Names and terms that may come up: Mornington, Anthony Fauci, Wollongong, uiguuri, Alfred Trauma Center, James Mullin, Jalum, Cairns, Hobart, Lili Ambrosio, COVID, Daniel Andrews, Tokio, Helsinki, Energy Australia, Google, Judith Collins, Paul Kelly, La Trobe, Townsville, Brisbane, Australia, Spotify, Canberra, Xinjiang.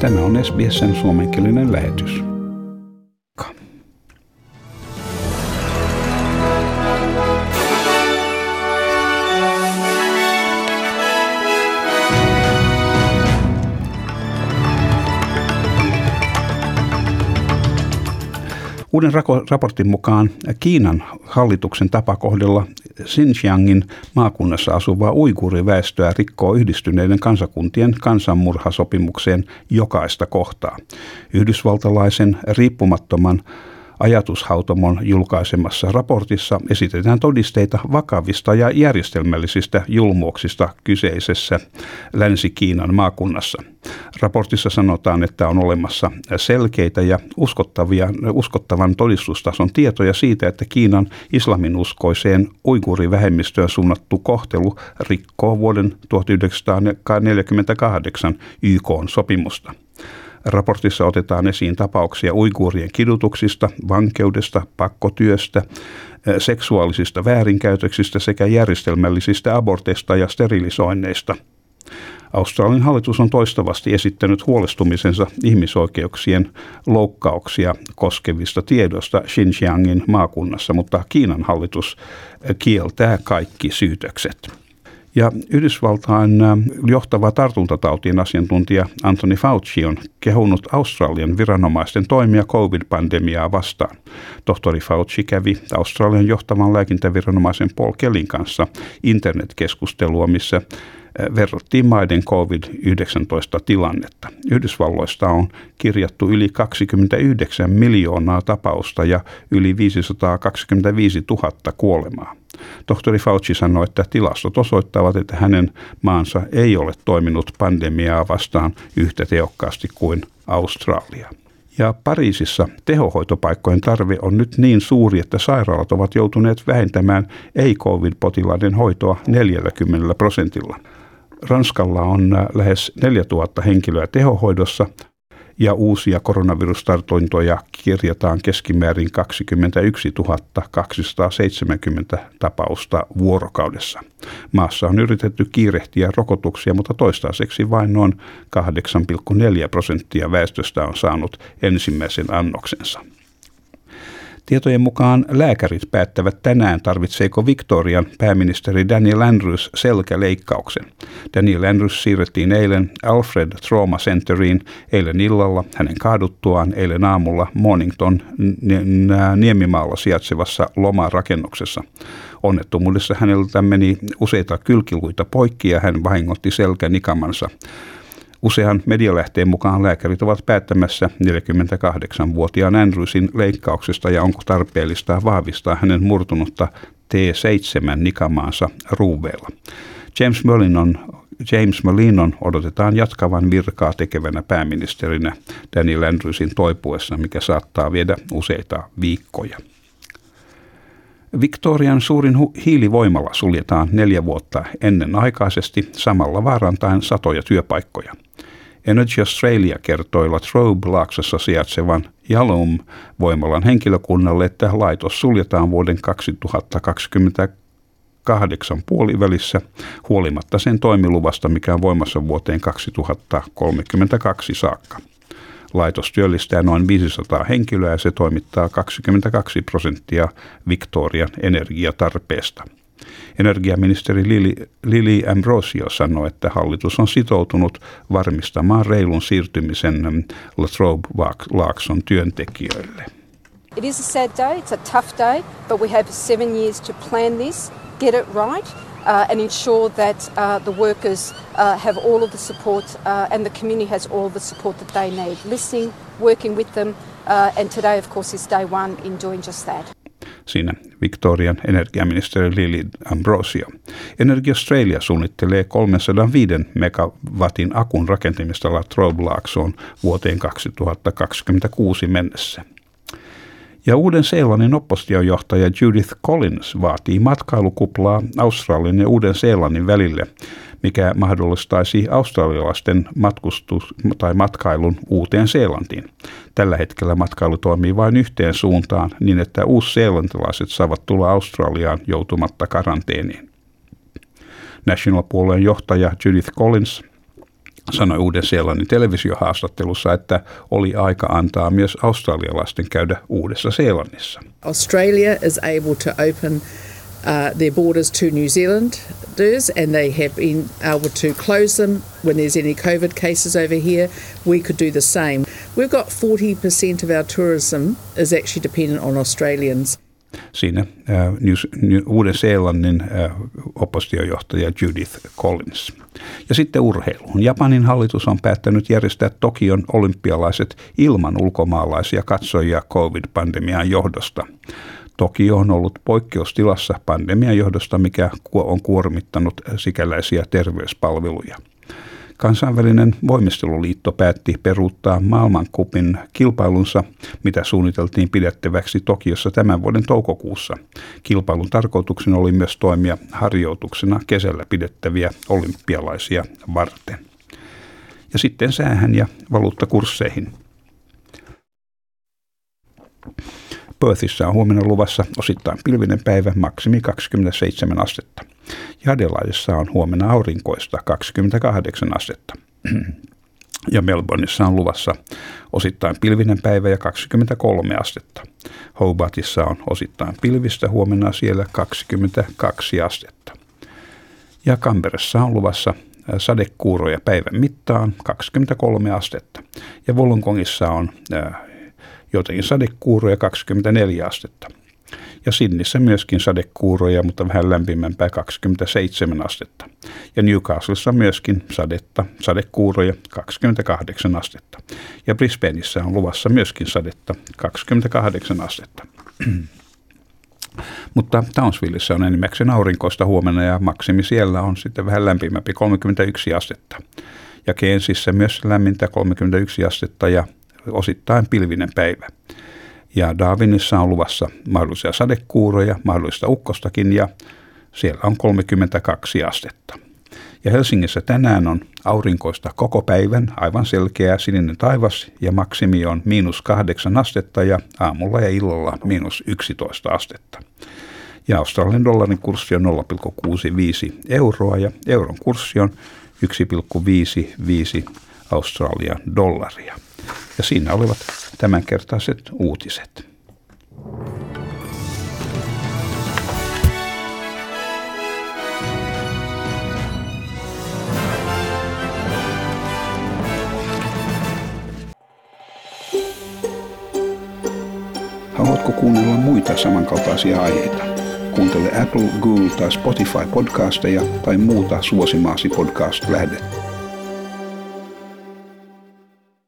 Tämä on SPS:n suomenkielinen lähetys. Uuden raportin mukaan Kiinan hallituksen tapa kohdella Xinjiangin maakunnassa asuvaa uiguuriväestöä rikkoo Yhdistyneiden kansakuntien kansanmurhasopimukseen jokaista kohtaa. Yhdysvaltalaisen riippumattoman ajatushautomon julkaisemassa raportissa esitetään todisteita vakavista ja järjestelmällisistä julmuuksista kyseisessä Länsi-Kiinan maakunnassa. Raportissa sanotaan, että on olemassa selkeitä ja uskottavan todistustason tietoja siitä, että Kiinan islaminuskoiseen uiguurivähemmistöön suunnattu kohtelu rikkoo vuoden 1948 YK-sopimusta. Raportissa otetaan esiin tapauksia uiguurien kidutuksista, vankeudesta, pakkotyöstä, seksuaalisista väärinkäytöksistä sekä järjestelmällisistä aborteista ja sterilisoinneista. Australian hallitus on toistavasti esittänyt huolestumisensa ihmisoikeuksien loukkauksia koskevista tiedoista Xinjiangin maakunnassa, mutta Kiinan hallitus kieltää kaikki syytökset. Ja Yhdysvaltain johtava tartuntatautien asiantuntija Anthony Fauci on kehunut Australian viranomaisten toimia COVID-pandemiaa vastaan. Tohtori Fauci kävi Australian johtavan lääkintäviranomaisen Paul Kellyn kanssa internetkeskustelua, missä verrattiin maiden COVID-19-tilannetta. Yhdysvalloista on kirjattu yli 29 miljoonaa tapausta ja yli 525 000 kuolemaa. Tohtori Fauci sanoi, että tilastot osoittavat, että hänen maansa ei ole toiminut pandemiaa vastaan yhtä tehokkaasti kuin Australia. Ja Pariisissa tehohoitopaikkojen tarve on nyt niin suuri, että sairaalat ovat joutuneet vähentämään ei-covid-potilaiden hoitoa 40%. Ranskalla on lähes 4000 henkilöä tehohoidossa ja uusia koronavirustartuntoja kirjataan keskimäärin 21 270 tapausta vuorokaudessa. Maassa on yritetty kiirehtiä rokotuksia, mutta toistaiseksi vain noin 8,4% väestöstä on saanut ensimmäisen annoksensa. Tietojen mukaan lääkärit päättävät tänään, tarvitseeko Victorian pääministeri Daniel Andrews selkäleikkauksen. Daniel Andrews siirrettiin eilen Alfred Trauma Centeriin eilen illalla hänen kaaduttuaan eilen aamulla Mornington Niemimaalla sijaitsevassa lomarakennuksessa. Onnettomuudessa häneltä meni useita kylkiluita poikki ja hän vahingoitti selkänikamansa. Usean medialähteen mukaan lääkärit ovat päättämässä 48-vuotiaan Andrewsin leikkauksesta ja onko tarpeellista vahvistaa hänen murtunutta T7-nikamaansa ruuveella. James Mullin odotetaan jatkavan virkaa tekevänä pääministerinä Daniel Andrewsin toipuessa, mikä saattaa viedä useita viikkoja. Victorian suurin hiilivoimala suljetaan 4 vuotta ennenaikaisesti samalla vaarantaen satoja työpaikkoja. Energy Australia kertoi La Trobe-laaksossa sijaitsevan Jalum-voimalan henkilökunnalle, että laitos suljetaan vuoden 2028 puolivälissä huolimatta sen toimiluvasta, mikä on voimassa vuoteen 2032 saakka. Laitos työllistää noin 500 henkilöä ja se toimittaa 22% Victorian energiatarpeesta. Energiaministeri Lili Ambrosio sanoi, että hallitus on sitoutunut varmistamaan reilun siirtymisen La Trobe-laakson työntekijöille. It is a sad day, it's a tough day, but we have 7 years to plan this, get it right and ensure that the workers have all of the support and the community has all the support that they need. Listening, working with them and today of course is day one in doing just that. Siinä Victorian energiaministeri Lili Ambrosio. Energy Australia suunnittelee 305 megawatin akun rakentamista La Trobe-laaksoon vuoteen 2026 mennessä. Ja Uuden-Seelannin oppositiojohtaja Judith Collins vaatii matkailukuplaa Australian ja Uuden-Seelannin välille, mikä mahdollistaisi australialaisten matkailun Uuteen-Seelantiin. Tällä hetkellä matkailu toimii vain yhteen suuntaan niin, että uusseelantilaiset saavat tulla Australiaan joutumatta karanteeniin. National-puolueen johtaja Judith Collins sanoi Uuden-Seelannin televisiohaastattelussa, että oli aika antaa myös australialaisten käydä Uudessa-Seelannissa. Australia is able to open their borders to New Zealanders and they have been able to close them when there's any COVID cases over here. We could do the same. We've got 40% of our tourism is actually dependent on Australians. Siinä Uuden-Seelannin oppositiojohtaja Judith Collins. Ja sitten urheiluun. Japanin hallitus on päättänyt järjestää Tokion olympialaiset ilman ulkomaalaisia katsojia COVID-pandemian johdosta. Tokio on ollut poikkeustilassa pandemian johdosta, mikä on kuormittanut sikäläisiä terveyspalveluja. Kansainvälinen voimisteluliitto päätti peruuttaa maailmankupin kilpailunsa, mitä suunniteltiin pidettäväksi Tokiossa tämän vuoden toukokuussa. Kilpailun tarkoituksena oli myös toimia harjoituksena kesällä pidettäviä olympialaisia varten. Ja sitten säähän ja valuuttakursseihin. Perthissä on huomenna luvassa osittain pilvinen päivä, maksimi 27 astetta. Ja Adelaidessa on huomenna aurinkoista 28 astetta. Ja Melbourneissa on luvassa osittain pilvinen päivä ja 23 astetta. Hobartissa on osittain pilvistä, huomenna siellä 22 astetta. Ja Canberrassa on luvassa sadekuuroja päivän mittaan 23 astetta. Ja Wollongongissa on jotenkin sadekuuroja 24 astetta. Ja Sydneyssä myöskin sadekuuroja, mutta vähän lämpimämpää 27 astetta. Ja Newcastlessa myöskin sadekuuroja 28 astetta. Ja Brisbaneissa on luvassa myöskin sadetta 28 astetta. Mutta Townsvillessä on enimmäkseen aurinkoista huomenna ja maksimi siellä on sitten vähän lämpimämpi 31 astetta. Ja Cairnsissa myös lämmintä 31 astetta ja osittain pilvinen päivä. Ja Darwinissa on luvassa mahdollisia sadekuuroja, mahdollista ukkostakin, ja siellä on 32 astetta. Ja Helsingissä tänään on aurinkoista koko päivän, aivan selkeä sininen taivas, ja maksimi on -8 astetta, ja aamulla ja illalla -11 astetta. Ja Australian dollarin kurssi on 0,65 euroa, ja euron kurssi on 1,55 Australian dollaria. Ja siinä olivat tämänkertaiset uutiset. Haluatko kuunnella muita samankaltaisia aiheita? Kuuntele Apple, Google tai Spotify podcasteja tai muuta suosimaasi podcast-lähdettä.